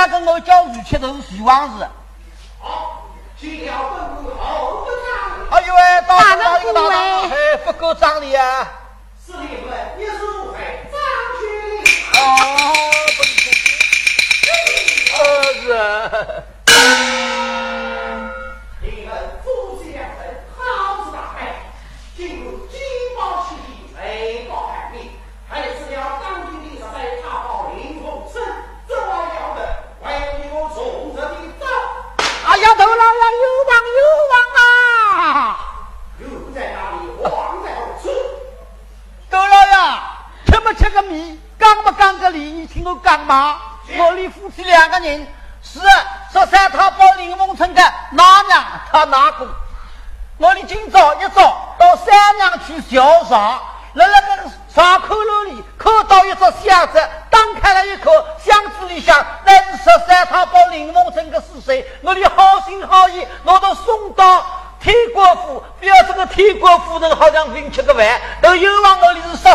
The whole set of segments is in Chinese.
家跟我教育吃头洗王子。好，今朝不够好不脏。哎呦喂，大人不喂，哎，不够脏的啊。是的喂，你是不会脏去的。哦，不是，是啊。你们夫妻两人好自大爱，进入金包戏里没包含你，还是要当军的在大炮林中生，这玩意儿的，还有你我从这里走。哎呀，头老呀，有王啊！牛在哪里，王在何处？头老呀，吃没吃个米，讲没讲个理？你听我讲嘛，我里夫妻两个人。是说三他包林凤村的哪娘他哪公，我的今早一早到三娘去小耍，来了个耍口楼里扣到一座箱子，当开了一口箱子里想，那是说三他包林凤村的是谁？我的好心好意，我都送到天国府，不要这个天国夫人好像云吃个饭，都有望我的是杀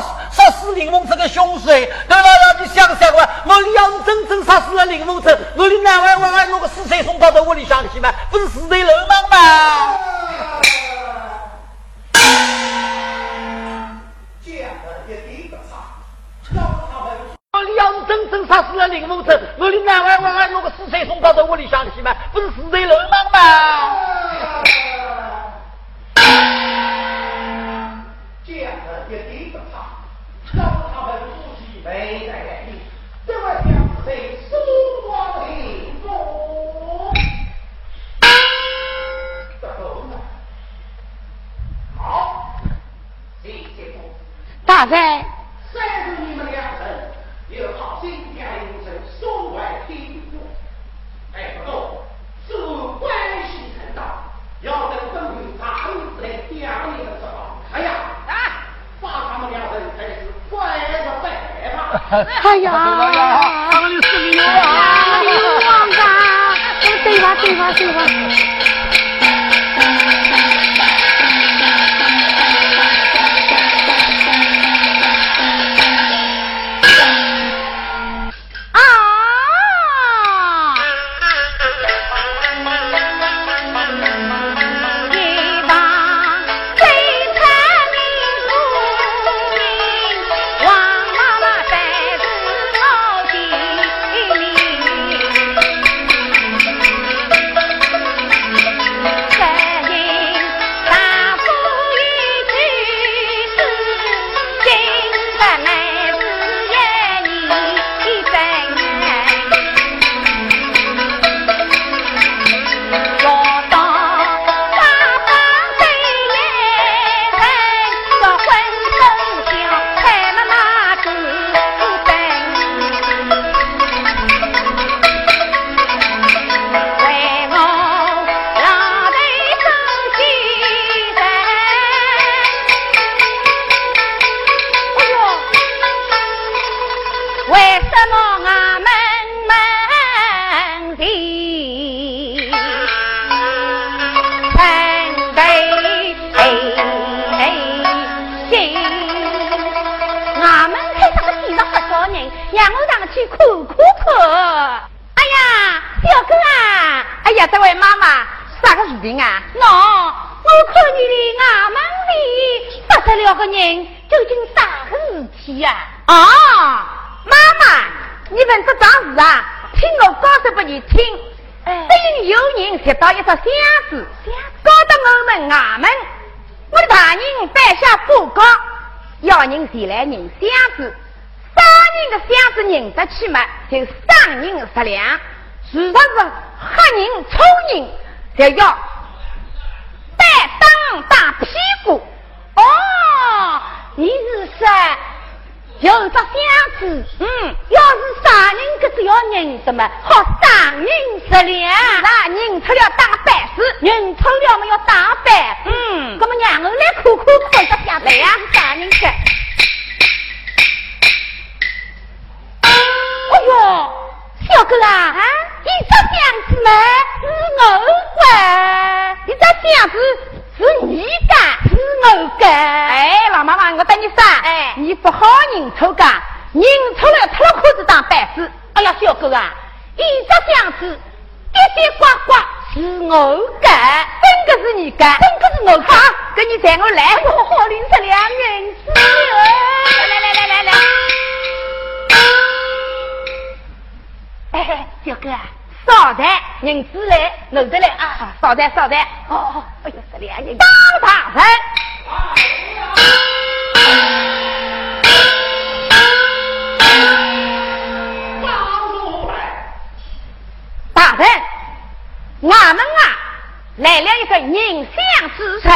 死林凤村的凶手，对吧？你想想吧，我的要是真正杀死了林凤村，我的哪位万弄个死谁送到的屋里上去吗？不是死谁流氓吗？这样的也比不上，我的要是真正杀死了林凤村，我的哪位万弄个死谁送到的屋里上去吗？不是死谁流氓吗？这样的也比不上，让他们夫妻没在眼里，这么讲谁输光领风？这够了。好，谢谢父。大人，虽然你们两人有好心，将一生收回天国，哎，不够，是关系很大，要等分明他们来讲你的时候，哎呀！他们两人开始怪着怪吧。哎呀，他们就是你啊！你忘吧，对吧？对吧？对吧？一只箱子，滴滴呱呱是我干，真个是你干，真个是我干，跟你带我来，我好领这两银子。来，哎，小哥啊，少的银子来，拿得来啊，少的，哦，哎呦，这两银当大盆。大人，我们啊来了一个宁乡之城。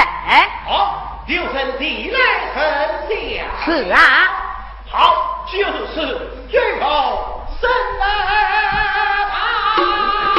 好，就分地来分地啊。是啊。好，就是君侯生来吧。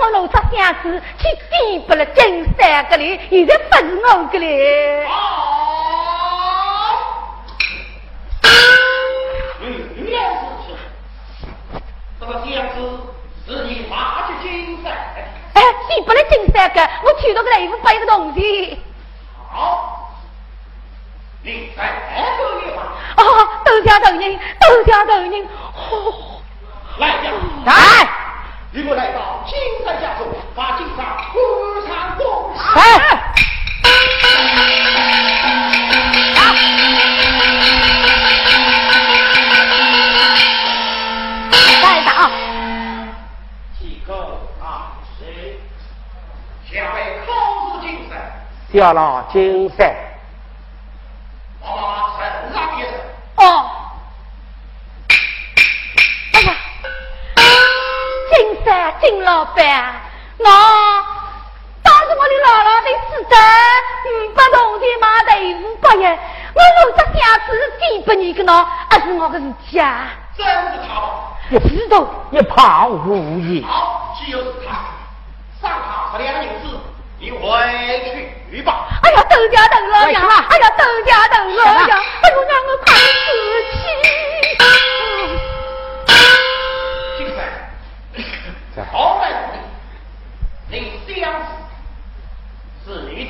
我弄只箱子去颠簸了金山搿里，现在不是我搿里。这个箱子是你拿去金山？哎，颠簸了金山搿，我去到个队伍八月个东西。好，你在哪个地方？哦，豆家头人。哦、来呀！来！你们来到金山下手，把金山推上公堂。哎！再打！几个啊？谁？前辈靠住金山。掉了金山。金老板，当时我的姥姥的死得500铜的马队500元，我弄只箱子递拨你个喏，还是我的事体啊！真是他，一批斗一炮无益。好，既有他，上好2两银子，你回去吧。哎呀，豆家豆老娘！哎呀，豆家豆老娘！哎呦，让我快死去！好来子，你箱子是你的，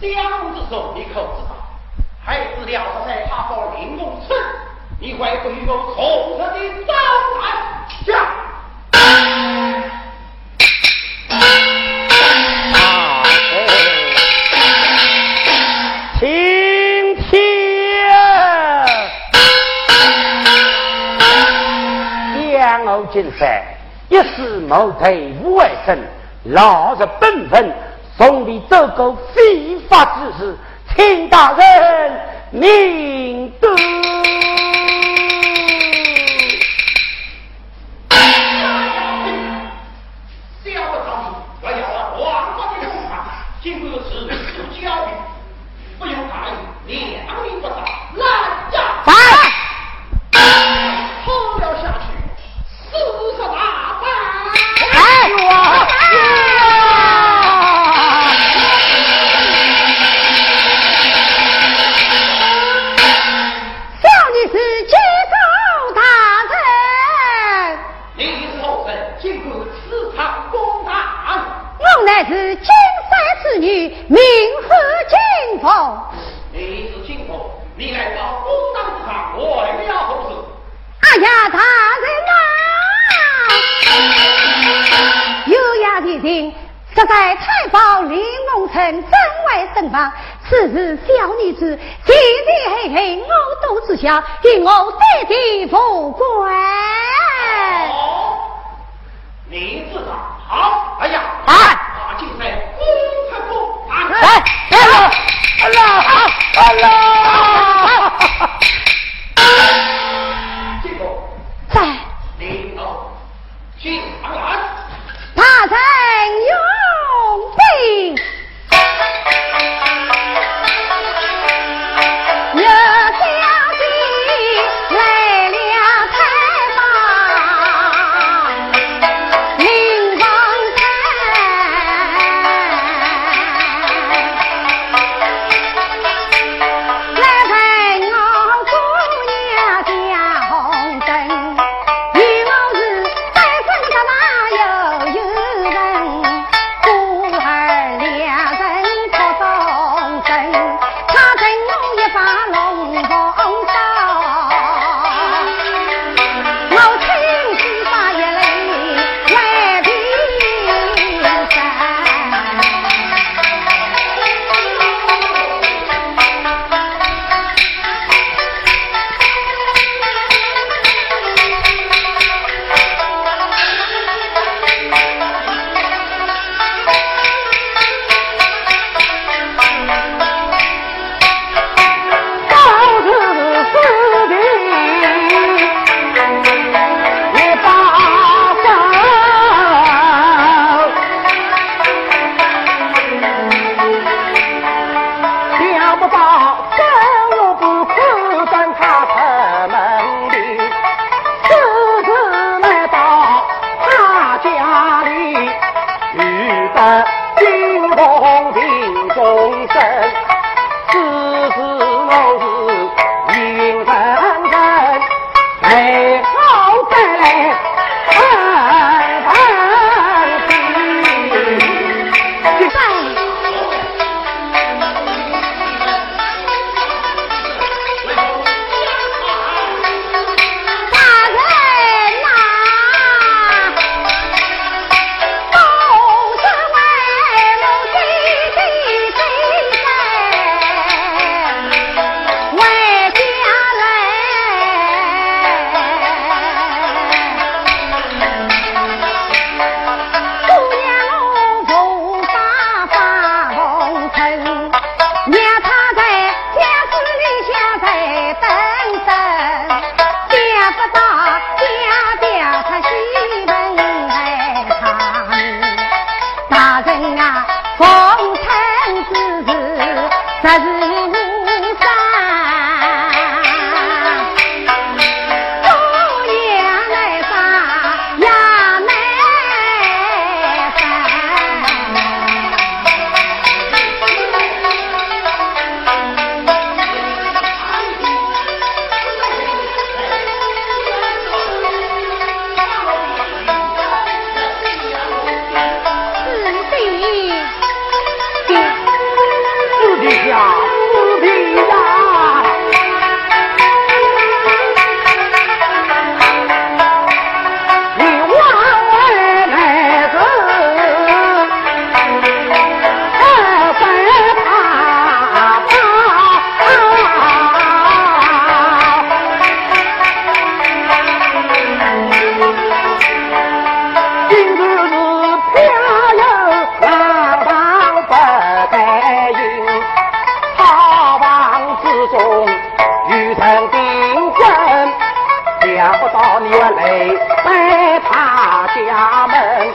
箱子手你可知道？还是了是在他到林中村，你怀着一个红色的招牌下。请听。进山，一时茅台无外生，老实本分，从未走过非法之事。请大人明德。因我爹爹不管，你自打好，哎呀，打进来，去成定真，想不到你来拜他家门，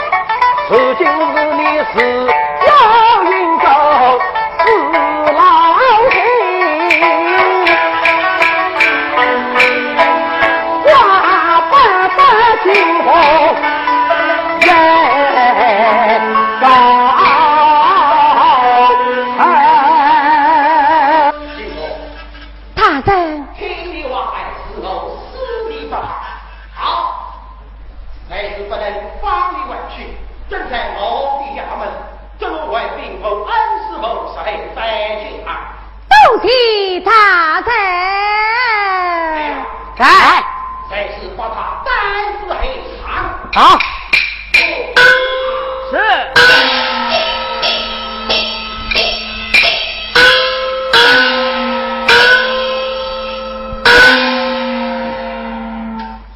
如今是你死要运走死老黑，花瓣的金红好，是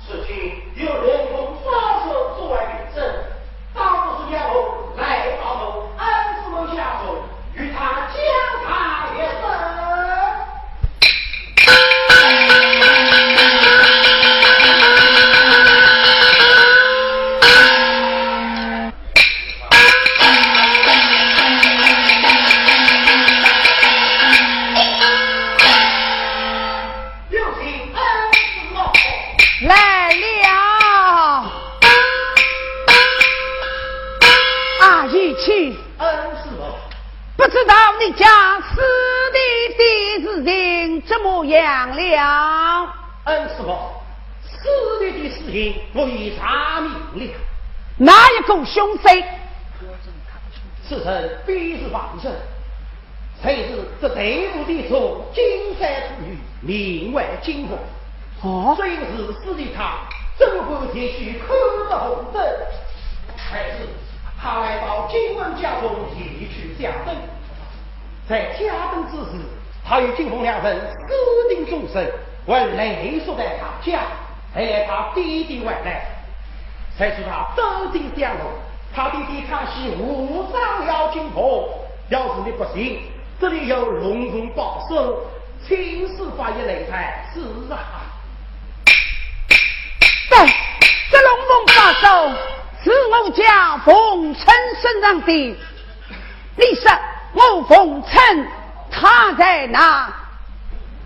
此去有人从双手作为明证，大不是家伙来保护安师门下手，与他将他也是你家死的弟子人怎么样了？恩师傅，死的的事情我已查明了。哪一个凶手？此人必是王胜，谁是这贼部的首金山处女，名为金凤。哦，虽是死的他，怎会铁血刻着红灯？还是他来到金文家中提取家灯？在家灯之时，他与金凤两人私定终身，我雷说在他家，在他弟弟外来，才是他真正相同。他弟弟康熙无上要金凤，要是你不行，这里有隆重报寿，亲事法一类才是啊。对，这隆重报寿是我家凤臣身上的历史。我奉承他在哪？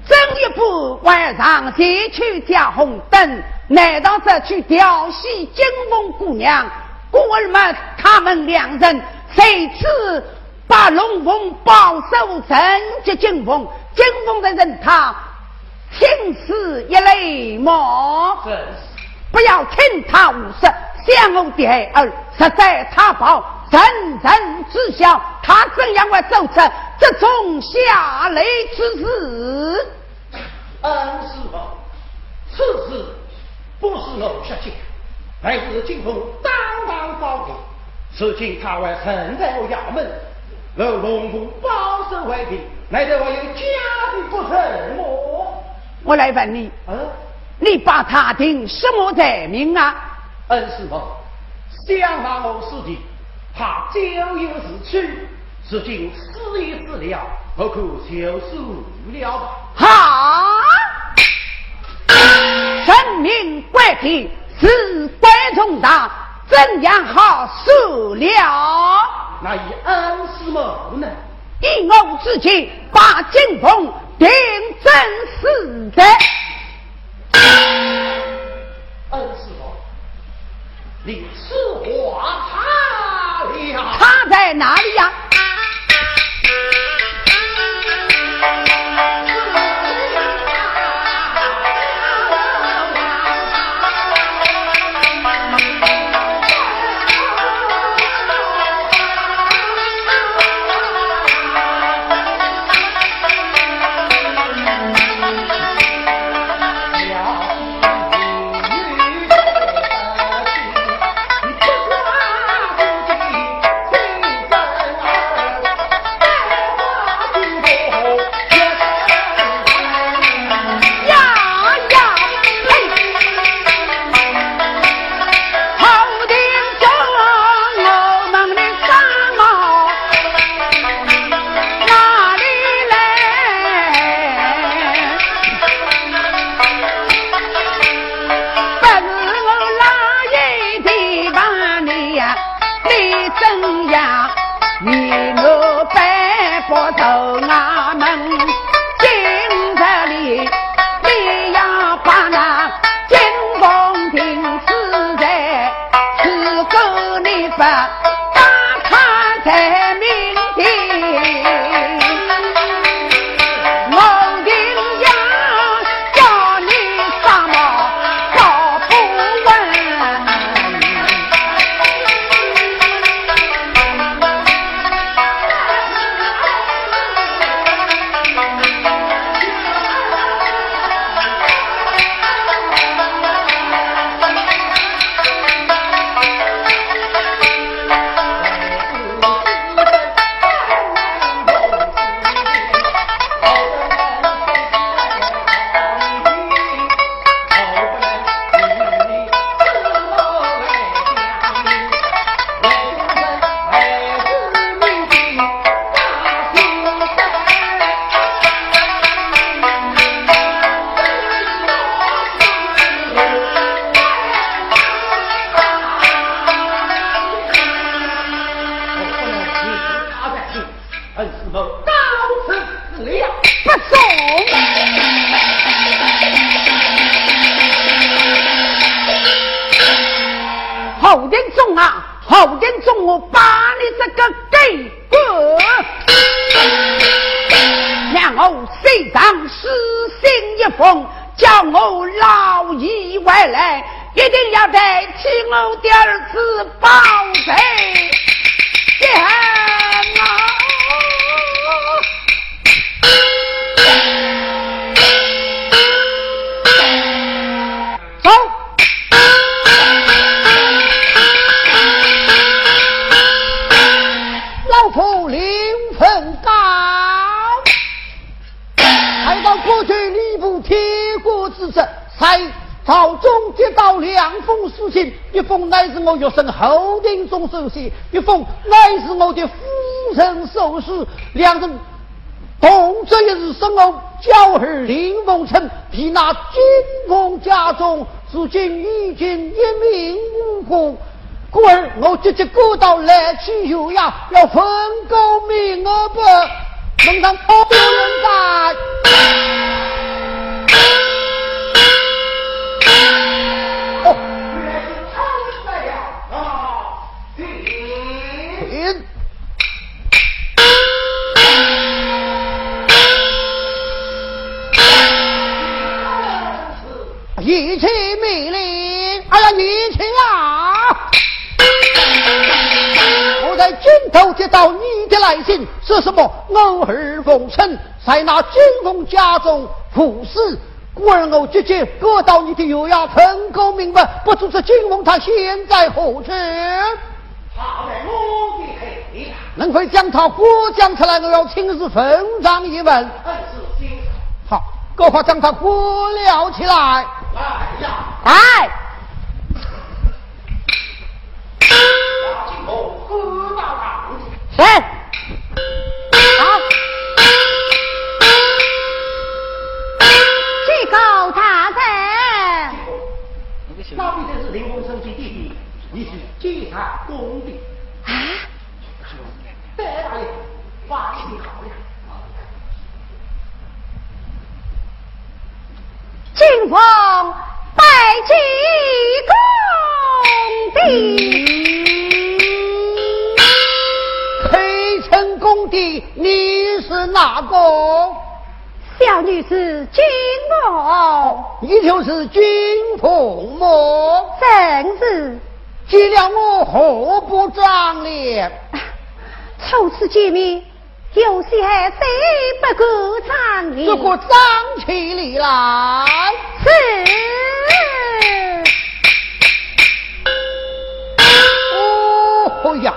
真一步晚上谁去加红灯？难道这去调戏金凤姑娘？孤儿们他们两人谁知把龙凤保守人及金凤，金凤的人他听是一类么？不要听他无视，相我的儿实在他宝。人人知晓他怎样会做出这种下雷之事。恩师傅，此事不是我设计，乃是金凤当堂报告。如今他还身在我衙门，我龙凤保守为凭，难道我有家的不成么？我来问你，你把他定什么罪名啊？恩师傅，想把我尸体。他咎由自取，如今死也死了，何可求死无了吧？好，神明怪地，是怪重大，怎样好受了？那以恩师谋呢？以我之计，把金凤定真死的。恩师傅，你是华他。他在哪里呀？后天中啊，后天中我把你这个给我，然后谁长私信一封，叫我老姨回来，一定要代替我的儿子报仇。走。老夫临风高，才到过去吏部贴过之责，才朝中接到2封书信，一封乃是我岳生侯定中手写，一封乃是我的夫人手写，两人同这一日生我娇儿林凤臣，提那金凤家中，如今已经一命无辜，故而我直接过到来去有呀，要分高明而不能让欧人在。哦，人参来了啊！停。一起命令，哎呀，你起啊！我在军头接到你的来信，是什么？偶尔奉承，在那军风家中苦事，故而我直接割到你的油压，成功明白。不知这军风他现在何去？他在我的黑里，能否将他果将出来？我要亲自奉上一问。好，够快将他裹了起来。来呀！来！要进宫知道他。谁？好。去告他噻。那必定是林鸿生的弟弟，你是监察宫的。啊？在哪里？法庭好了。金凤拜祭公帝，陪臣公帝，你是哪个？小女是金凤，你就是金凤么？正是。见了我何不长脸？初次见面，有些还真不够张力，不过张起你来是。哦呀，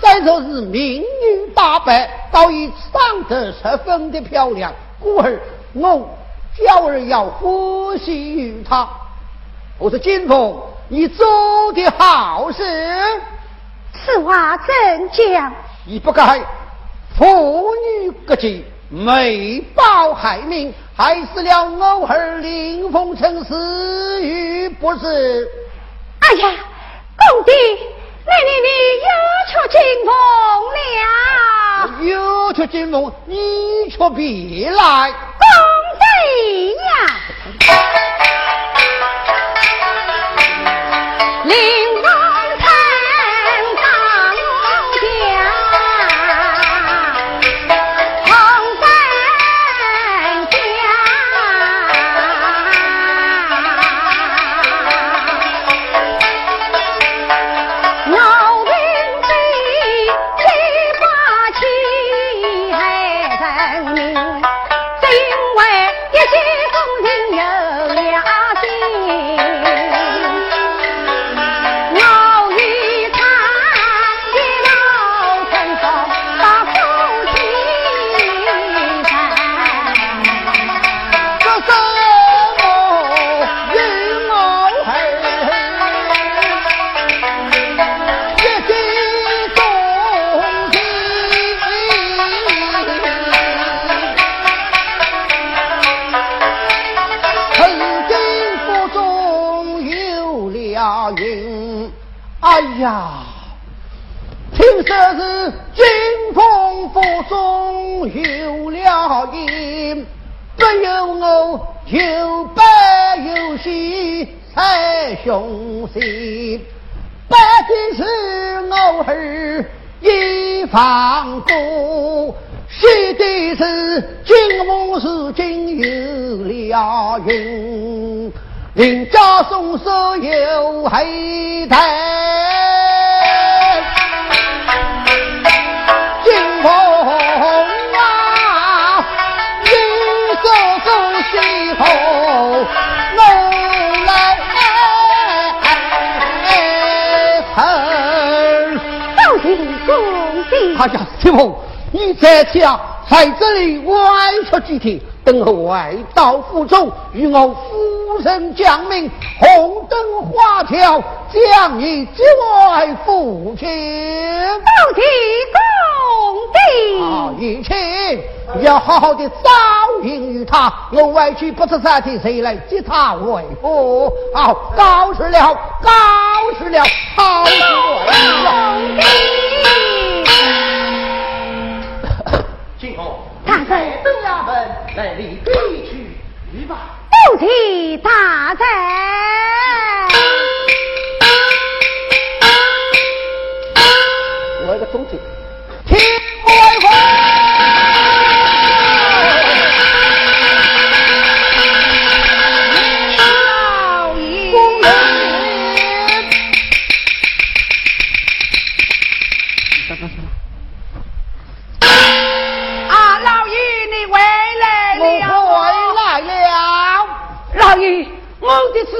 再说是民女打扮，倒已长得十分的漂亮，故而我娇儿要欢喜于她。我说金凤，你做的好事。此话怎讲？你不该。妇女各己美报害命，害死了偶尔林凤臣，死于不是。哎呀，公弟，你又出金凤了。又出金凤，你却别来。公弟呀，林。哎呀，听说是金凤府中有了音，不由我有悲有喜才雄心。百军是我儿一方过，须的是君王是君有了云，人家送手有黑台，君王啊，一手手心头我来疼。到底公弟，他讲天王，你在家在这里外出几天，等候外道府中与我夫人讲明，红灯花条将你接外父亲。到底公弟，好一亲，要好好的招迎于他，我外去不出三天，谁来接他为父？好，告辞了，告辞了，好辞公弟。进后大人登衙门，来里归去于吧。不提大人，我一个忠臣听官话。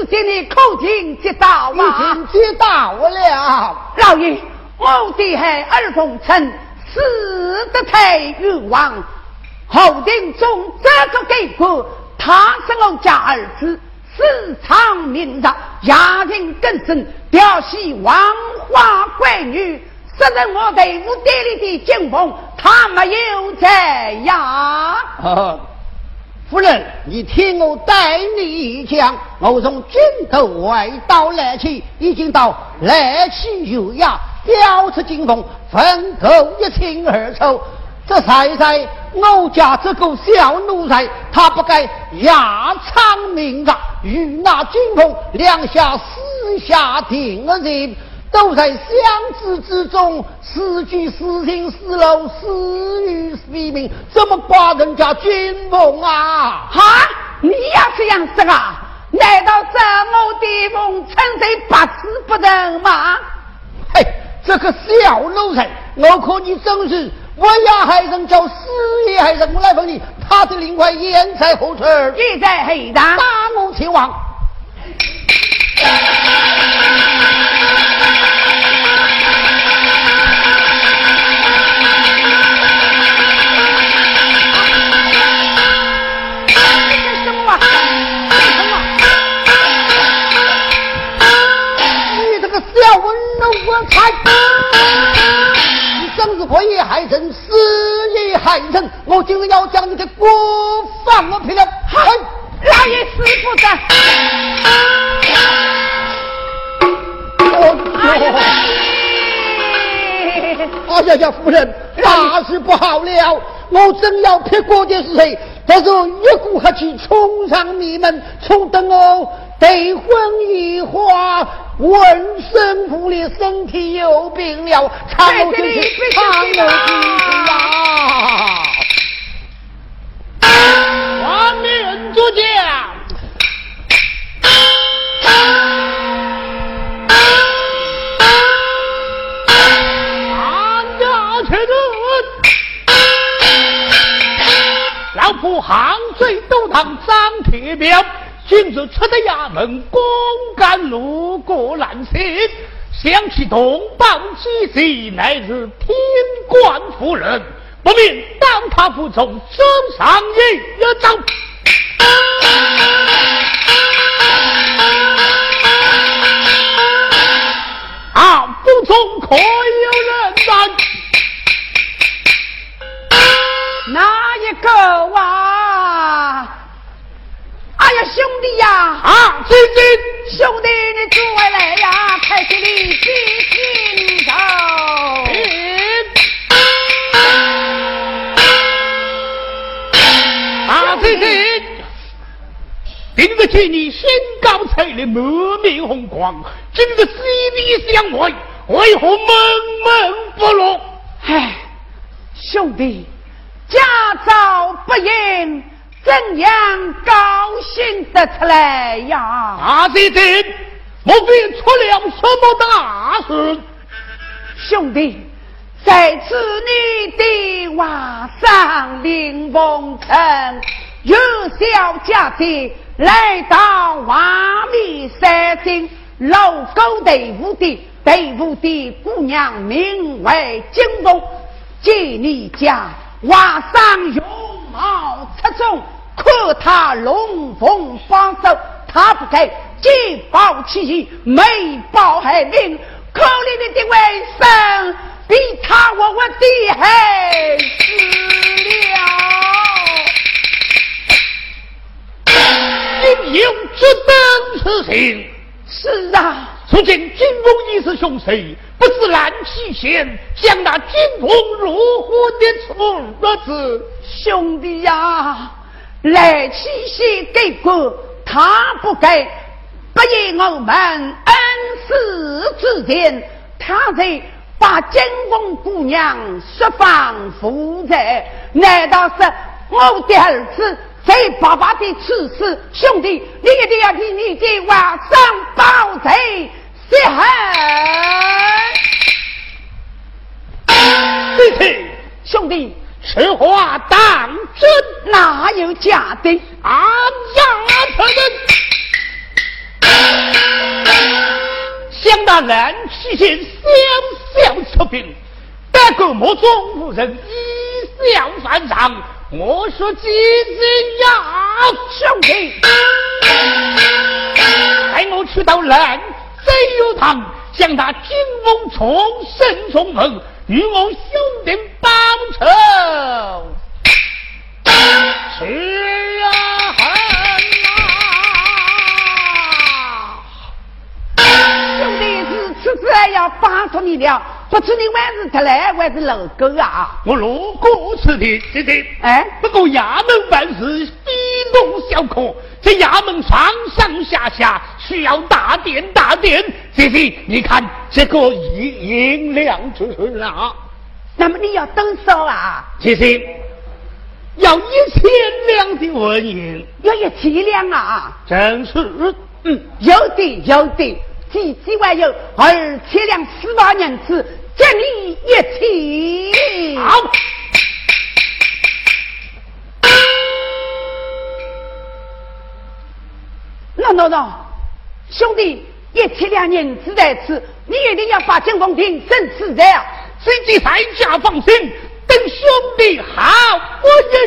今天口听接到了，已经接到了。老爷，我的孩儿奉承死得太冤枉，后庭中这个给过，他是我家儿子，世长名饶，家庭更深，调戏王花闺女，使得我队伍队里的金凤他没有在呀。夫人，你听我带你讲，我从军头外到来去，已经到来去有涯，雕出金凤，坟头一清二楚。这才在我家这个小奴才，他不该牙苍明啊，与那金凤两下私下定了人，都在相知之中，失去失心失楼失于非命，怎么把人家军风啊？哈，你要这样子啊？难道这么地风称谁八字不仁吗？嘿，这个小奴才，我看你真是我要害人叫死也害人，我来问你，他的灵魂烟在何处？也在黑的大怒秦王。你真是我也害人，死也害人，我今日要将你的锅放我平了。老爷死不得！哎呀呀，夫人，大事不好了！我正要撇锅的是谁？但是一股黑气冲上你们，冲得我得昏一花，浑身不力，身体有病了，苍老进去，苍老进去啊！王明主将。赴杭州都堂张铁彪，今日出得衙门，公干路过南行，想起同帮之际，乃是天官夫人，不免当他服从，身上一招。啊，不从可有人担？哪一个啊？哎呀，兄弟呀！啊，君君，兄弟你出来呀！开心的比心头。啊，君君，今今日见你兴高采烈，满面红光，今日死地相会，为何闷闷不乐？唉，兄弟，家早不言，怎样高兴得出来呀？大姐姐，莫非出了什么大事？兄弟，在此你的瓦上凌风城，有小家姐来到瓦米山顶，老狗队伍的姑娘名为金凤，见你家瓦上勇貌出众，可他龙凤榜首，他不该既报其义，没报害命，可怜你的外甥比他我的还死了。今有这等此情，是啊，如今金翁已是凶手，不知蓝七贤将那金翁如何的处日子？兄弟呀、啊，蓝七贤给过他不该不应我们恩师之间，他在把金凤姑娘释放负责，难道是我的儿子在爸爸的去世？兄弟，你一定要替你的晚上报仇泄恨。对对，兄弟，此话当真？哪有假的？俺要承认。将那蓝七贤小小出兵，但个莫中无人以小反常，我说姐姐呀，兄弟，带我去到兰州油塘，将他金翁重审重问，与我兄弟报仇。是啊，此案要帮助你了，不知你还是他来还是老狗啊？我老狗吃的，姐姐。哎，不过衙门办事非同小可，这衙门上上下下需要打点。姐姐，你看这个银两之啊，那么你要多少啊？姐姐，要1000两的纹银。要1000两啊？真是，有的。最起码有20000两40000元，这里一起。好，那，兄弟，10000两银子在此，你一定要把金凤亭整治的啊！兄弟在家放心，等兄弟好我认。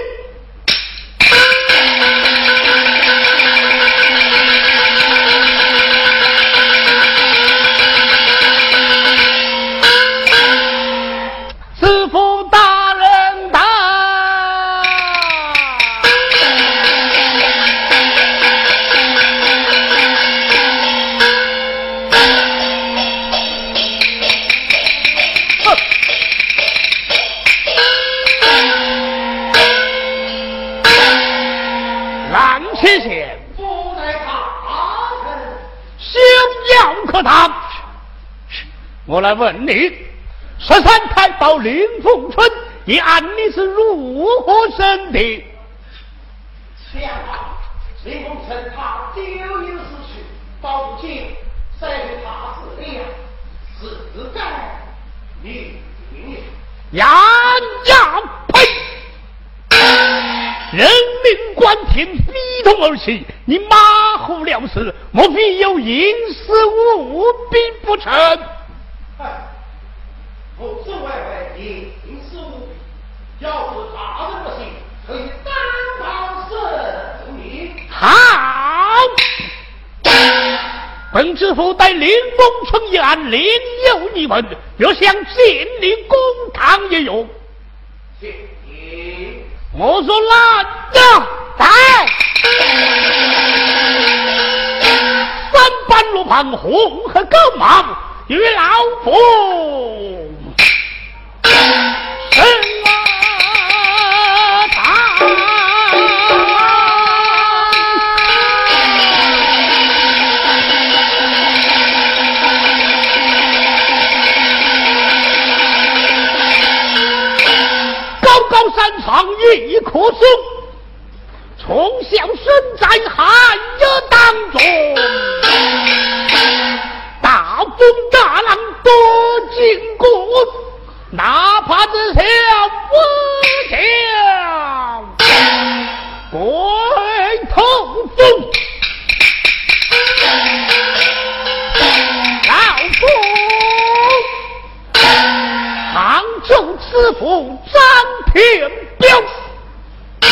我来问你，13太保林凤春，你案你是如何审的？想啊，林凤春他丢有失去，包进在他子里啊，只在你呀呸！人命关天，非同而起，你马虎了事，莫非有营私舞弊不成？我这外外你临时务，要是他的不行，可以当堂审理。好，本知府带林凤春一案连有你们，若想见你公堂也有。谢谢。我说那呀，三班路旁红和高马。与老夫什么打？山上遇一棵松，从小身在寒热当中，大风大浪多经过，哪怕这条不条鬼头风，老夫杭州知府张天彪，来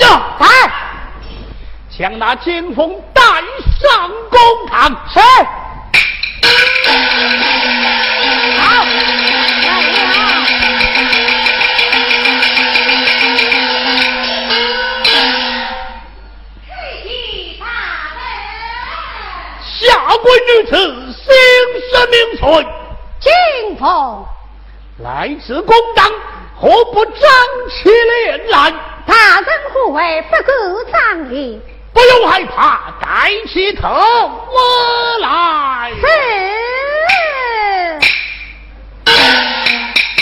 呀来，将那金凤带上公堂。是下官女子心生名存，金凤来自公堂，何不张起脸来？大人护卫不够仗义，不用害怕，抬起头我来。是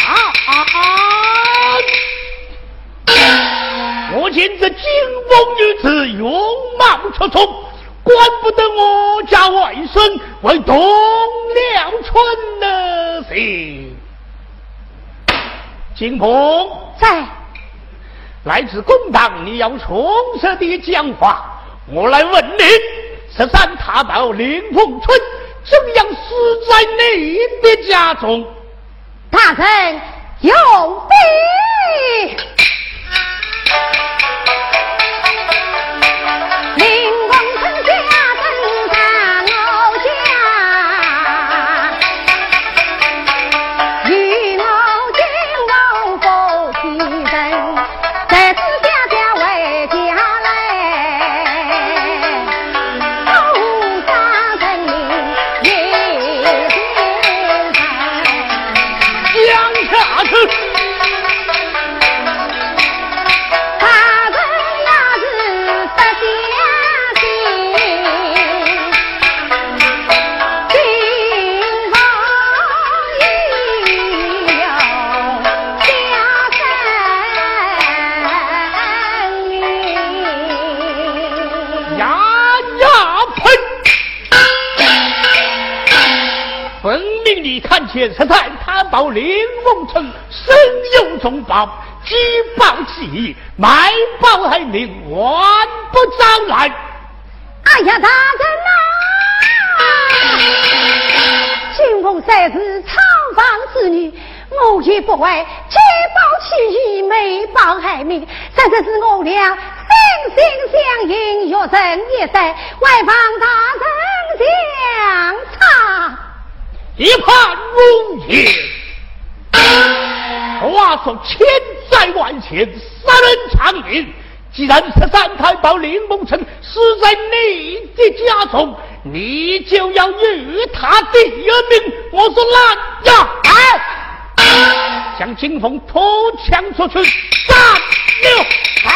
啊，我见这金凤女子勇猛出众，怪不得我家外甥为动了春的心。金鹏在，来自公堂，你要从实地讲话。我来问你，13塔到林凤村怎样死在你的家中？大人有病。13塔到林凤村，身有重宝，积宝积义，埋宝害命，还不招来？哎呀，大人啊，金凤虽是仓房之女，我也不会积宝积义，埋宝害命，真正是我俩心心相印，若真一对，外望大人相差一判如也。话说千载万前，杀人偿命，既然13太保林凤城死在你的家中，你就要与他第一名。我说来呀来，将金凤拖枪出去杀了。来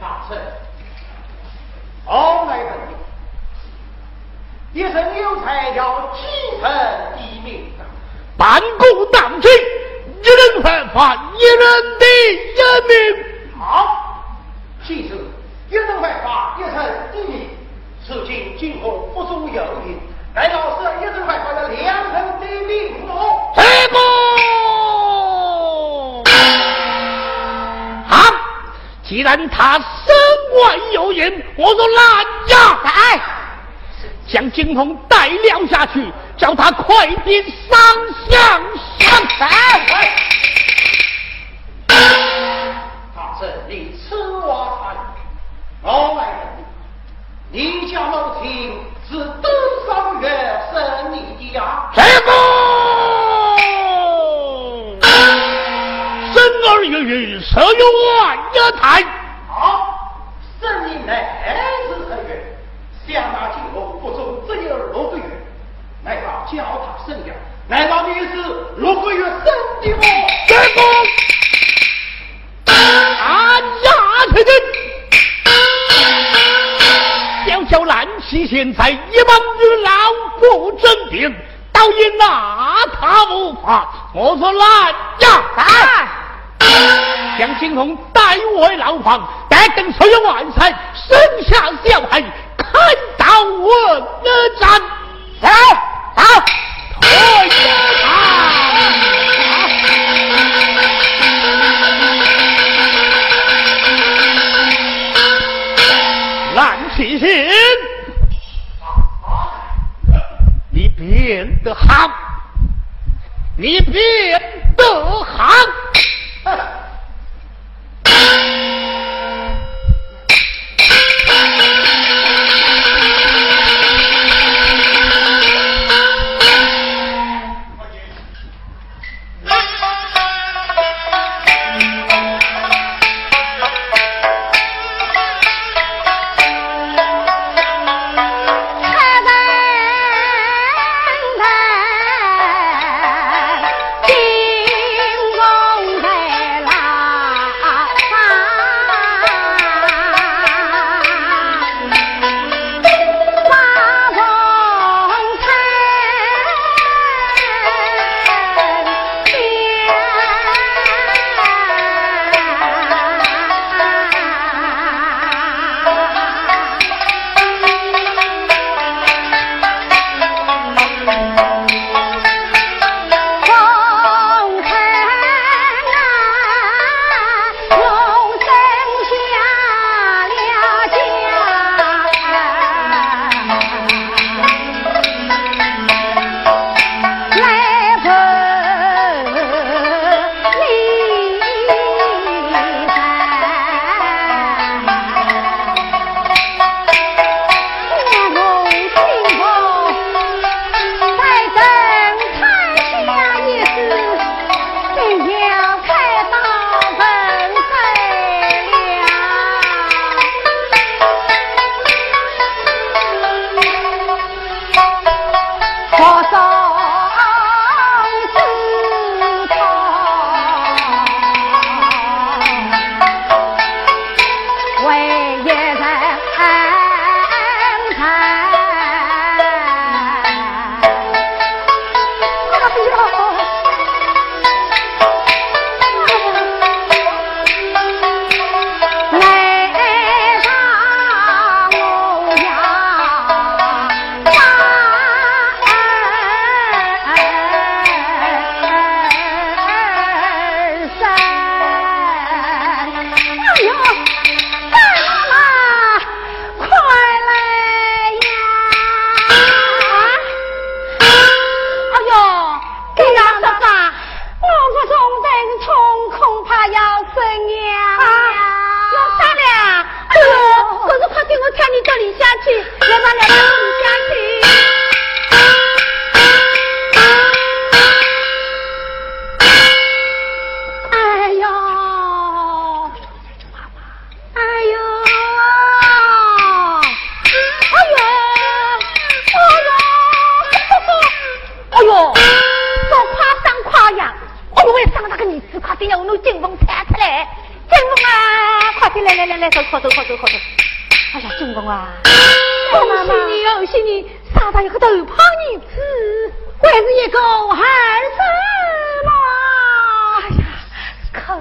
大圣，好来人，一身有才，要继承帝命，班固党纪，一人犯法，一人的一命。好，记住，一人犯法，一人一命。如今金凤不忠有义，难道是一人犯法的两人的命吗？这个好，既然他身外有人，我说拦呀来，将金童带了下去，叫他快点上香上台。大圣，你吃我饭，老来人，你家老亲是多少月生你的呀？这个生儿育女，十月万一台。好，生你乃是十月，相那金童不忠只有6个月，难道叫他生养？难道你是6个月生的吗？这个啊呀，这个小小蓝旗现在一帮与老国争辩，大老爷拿他不怕，我说来呀！来，将青红带我去牢房，待等所有完成，生下小孩，看到我哪吒，走，退呀！你变得好，你变得好，狗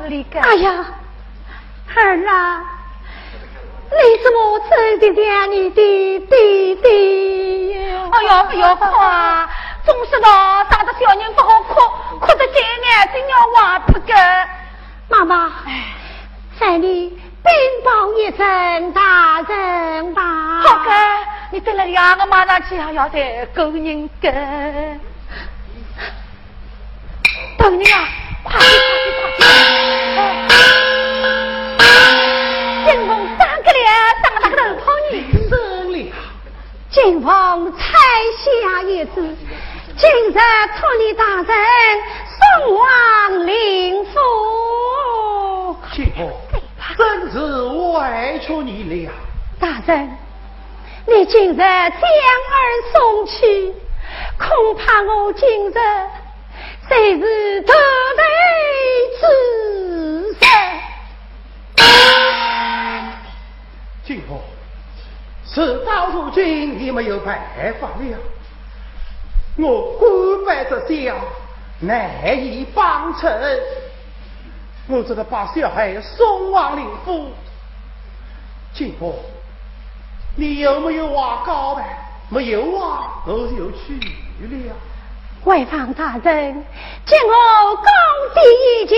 人狗，大人啊，快点快点！金凤三个脸，打那个头跑你手里。金凤拆下一枝，今日出力大人送往灵府。金凤，真是委屈你了呀！大人，你今日将儿送去，恐怕我今日就是得罪之身。金凤，事到如今，你没有办法了。我官拜着将，难以帮衬，我只得把小孩送往林府。金婆，你有没有话讲呢？没有啊，我就去了。外方大人，请我公地一家，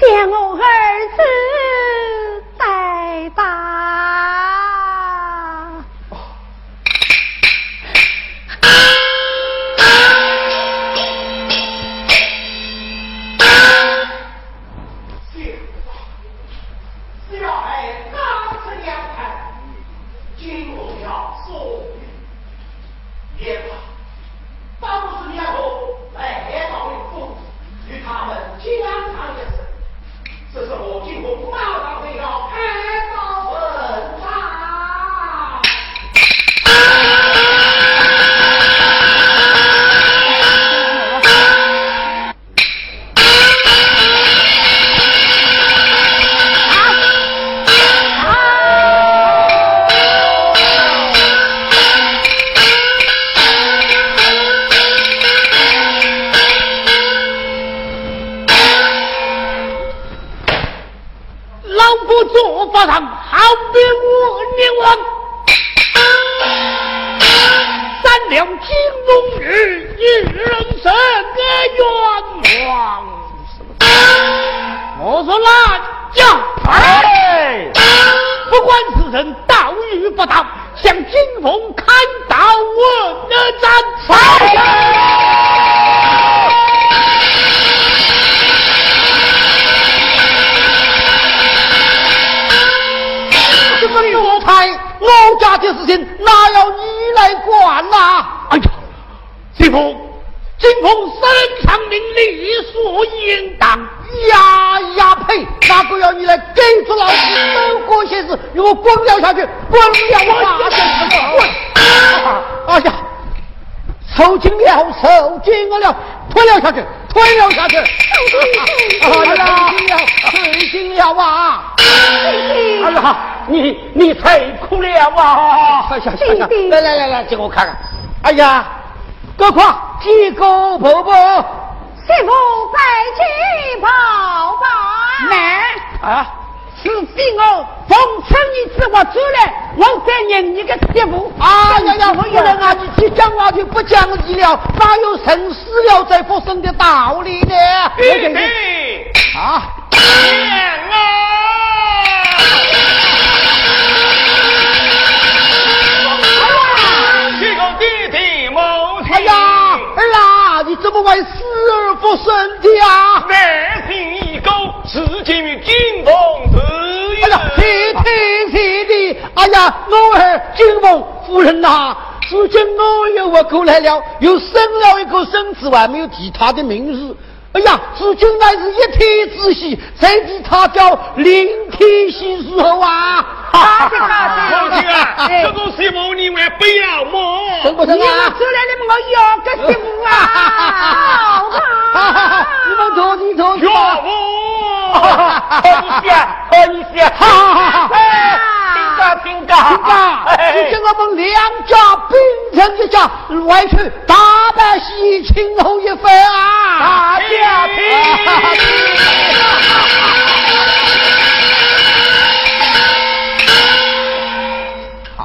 将我儿子带大。来，给我看看。哎呀，哥快替哥婆婆，媳妇快去跑吧。来啊！是非我逢春一次我出来，我再念你个媳妇。哎呀呀，我一人啊，你讲话就不讲理了，哪有成事了再复生的道理呢？预备啊！你怎么会死而复生的啊？男性一狗，至今与金凤之约。哎呀，天的！哎呀，我儿金凤夫人呐，如今我又活过来了，又生了一个孙子，还没有提他的名字。哎呀，如今乃是一天之喜，谁提他叫林天喜之后啊？好听啊！这个媳妇你还不要么？怎么的啊？你们出来，你们我要个媳妇啊！好吧，你们同听。要不？好意思啊！听讲！如今我们两家并成一家，外出打扮喜庆后一番啊！大家听！好。